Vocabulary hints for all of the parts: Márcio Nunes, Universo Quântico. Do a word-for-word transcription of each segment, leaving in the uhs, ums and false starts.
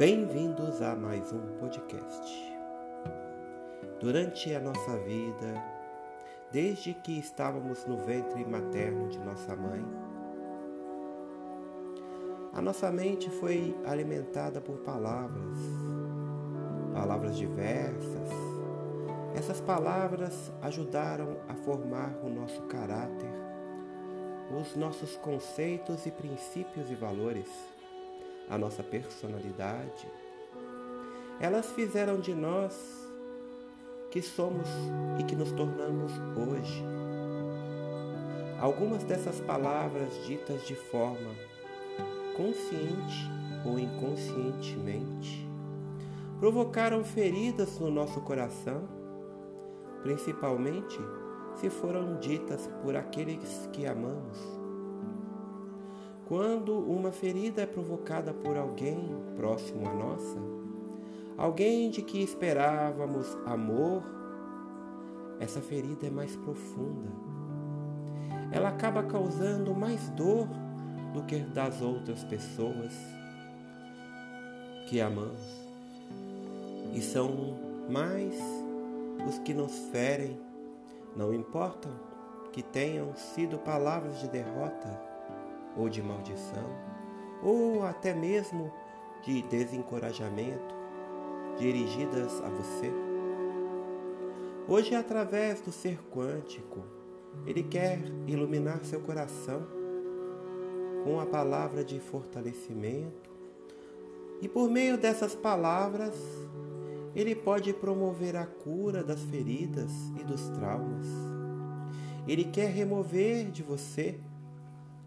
Bem-vindos a mais um podcast. Durante a nossa vida, desde que estávamos no ventre materno de nossa mãe, a nossa mente foi alimentada por palavras, palavras diversas. Essas palavras ajudaram a formar o nosso caráter, os nossos conceitos e princípios e valores, a nossa personalidade. Elas fizeram de nós que somos e que nos tornamos hoje. Algumas dessas palavras ditas de forma consciente ou inconscientemente provocaram feridas no nosso coração, principalmente se foram ditas por aqueles que amamos. Quando uma ferida é provocada por alguém próximo à nossa, alguém de que esperávamos amor, essa ferida é mais profunda. Ela acaba causando mais dor do que das outras pessoas que amamos. E são mais os que nos ferem, não importa que tenham sido palavras de derrota, ou de maldição, ou até mesmo de desencorajamento, dirigidas a você. Hoje, através do ser quântico, ele quer iluminar seu coração com a palavra de fortalecimento, e por meio dessas palavras, ele pode promover a cura das feridas e dos traumas. Ele quer remover de você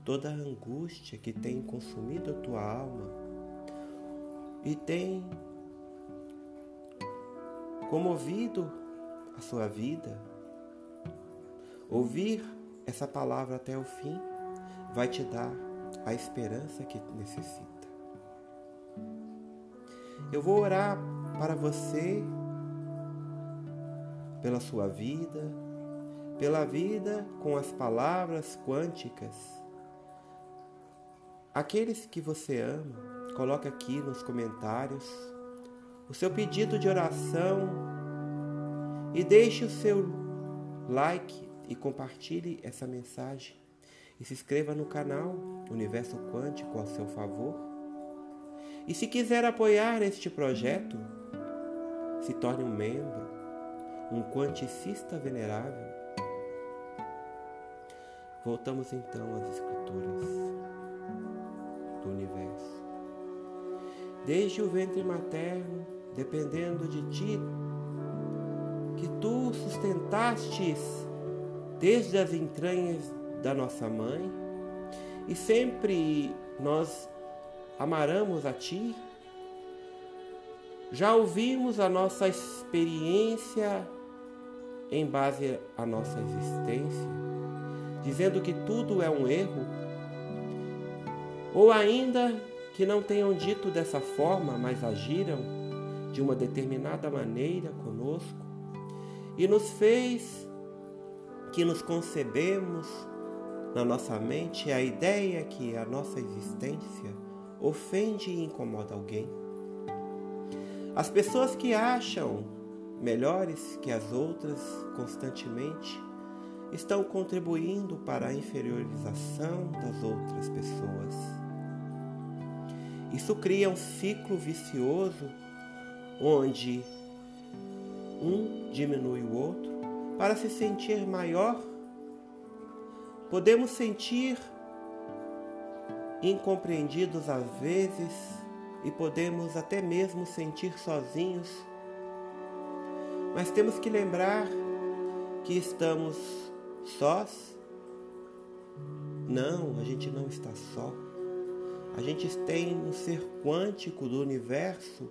toda a angústia que tem consumido a tua alma e tem comovido a sua vida. Ouvir essa palavra até o fim vai te dar a esperança que necessita. Eu vou orar para você, pela sua vida, pela vida com as palavras quânticas. Aqueles que você ama, coloca aqui nos comentários o seu pedido de oração e deixe o seu like e compartilhe essa mensagem. E se inscreva no canal Universo Quântico ao seu favor. E se quiser apoiar este projeto, se torne um membro, um quanticista venerável. Voltamos então às Escrituras. Do universo. Desde o ventre materno, dependendo de ti, que tu sustentastes desde as entranhas da nossa mãe, e sempre nós amaramos a ti, já ouvimos a nossa experiência em base à nossa existência, dizendo que tudo é um erro. Ou ainda que não tenham dito dessa forma, mas agiram de uma determinada maneira conosco e nos fez que nos concebemos na nossa mente a ideia que a nossa existência ofende e incomoda alguém. As pessoas que acham melhores que as outras constantemente estão contribuindo para a inferiorização das outras pessoas. Isso cria um ciclo vicioso, onde um diminui o outro para se sentir maior. Podemos sentir incompreendidos às vezes e podemos até mesmo sentir sozinhos. Mas temos que lembrar que estamos sós. Não, a gente não está só. A gente tem um ser quântico do universo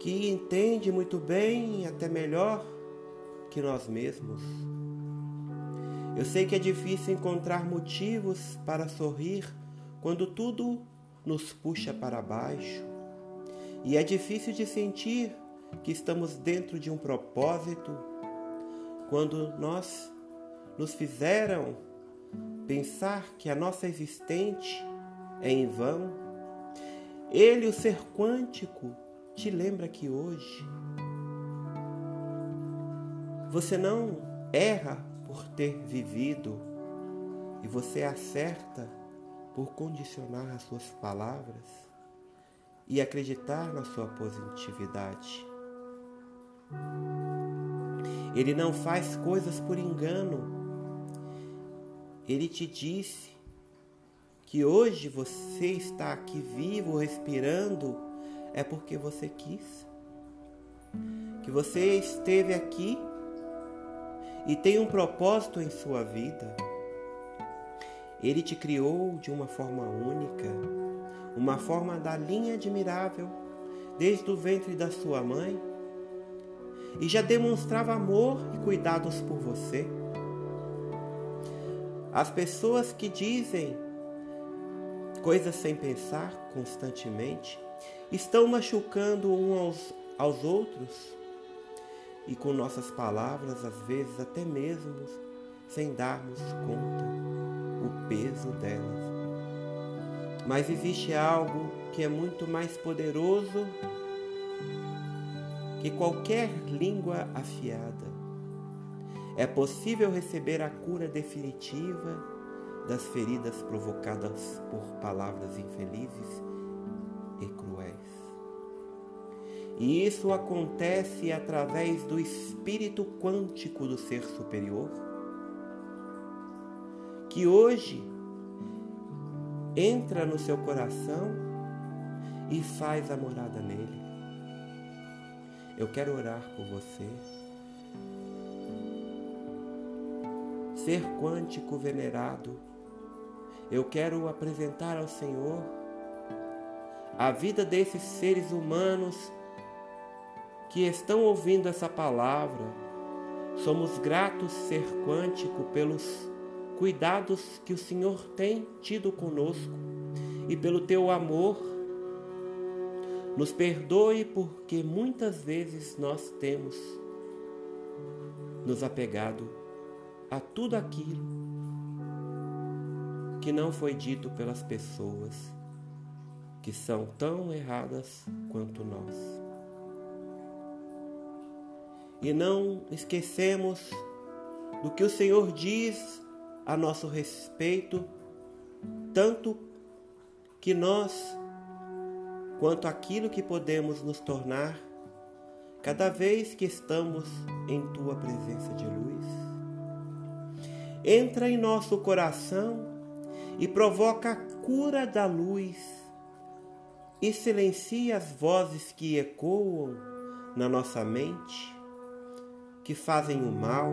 que entende muito bem, até melhor que nós mesmos. Eu sei que é difícil encontrar motivos para sorrir quando tudo nos puxa para baixo. E é difícil de sentir que estamos dentro de um propósito quando nós nos fizeram pensar que a nossa existência é em vão. Ele, o ser quântico, te lembra que hoje você não erra por ter vivido e você acerta por condicionar as suas palavras e acreditar na sua positividade. Ele não faz coisas por engano. Ele te disse que hoje você está aqui vivo, respirando, é porque você quis. Que você esteve aqui e tem um propósito em sua vida. Ele te criou de uma forma única, uma forma da linha admirável, desde o ventre da sua mãe, e já demonstrava amor e cuidados por você. As pessoas que dizem coisas sem pensar constantemente estão machucando uns aos, aos outros e com nossas palavras, às vezes até mesmo sem darmos conta o peso delas. Mas existe algo que é muito mais poderoso que qualquer língua afiada. É possível receber a cura definitiva das feridas provocadas por palavras infelizes e cruéis. E isso acontece através do espírito quântico do ser superior, que hoje entra no seu coração e faz a morada nele. Eu quero orar por você. Ser quântico venerado, eu quero apresentar ao Senhor a vida desses seres humanos que estão ouvindo essa palavra. Somos gratos, ser quântico, pelos cuidados que o Senhor tem tido conosco e pelo teu amor. Nos perdoe porque muitas vezes nós temos nos apegado a tudo aquilo que não foi dito pelas pessoas que são tão erradas quanto nós. E não esquecemos do que o Senhor diz a nosso respeito, tanto que nós, quanto aquilo que podemos nos tornar cada vez que estamos em tua presença de luz. Entra em nosso coração e provoca a cura da luz e silencia as vozes que ecoam na nossa mente, que fazem o mal,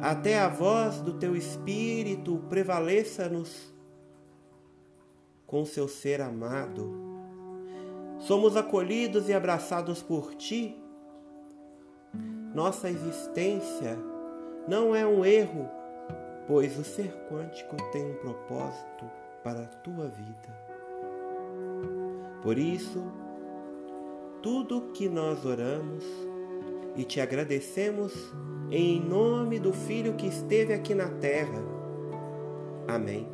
até a voz do teu Espírito prevaleça-nos com seu ser amado. Somos acolhidos e abraçados por ti. Nossa existência não é um erro, pois o ser quântico tem um propósito para a tua vida. Por isso, tudo que nós oramos e te agradecemos em nome do Filho que esteve aqui na terra. Amém.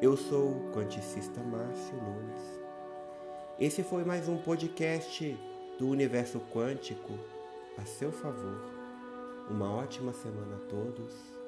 Eu sou o quanticista Márcio Nunes. Esse foi mais um podcast do Universo Quântico a seu favor. Uma ótima semana a todos.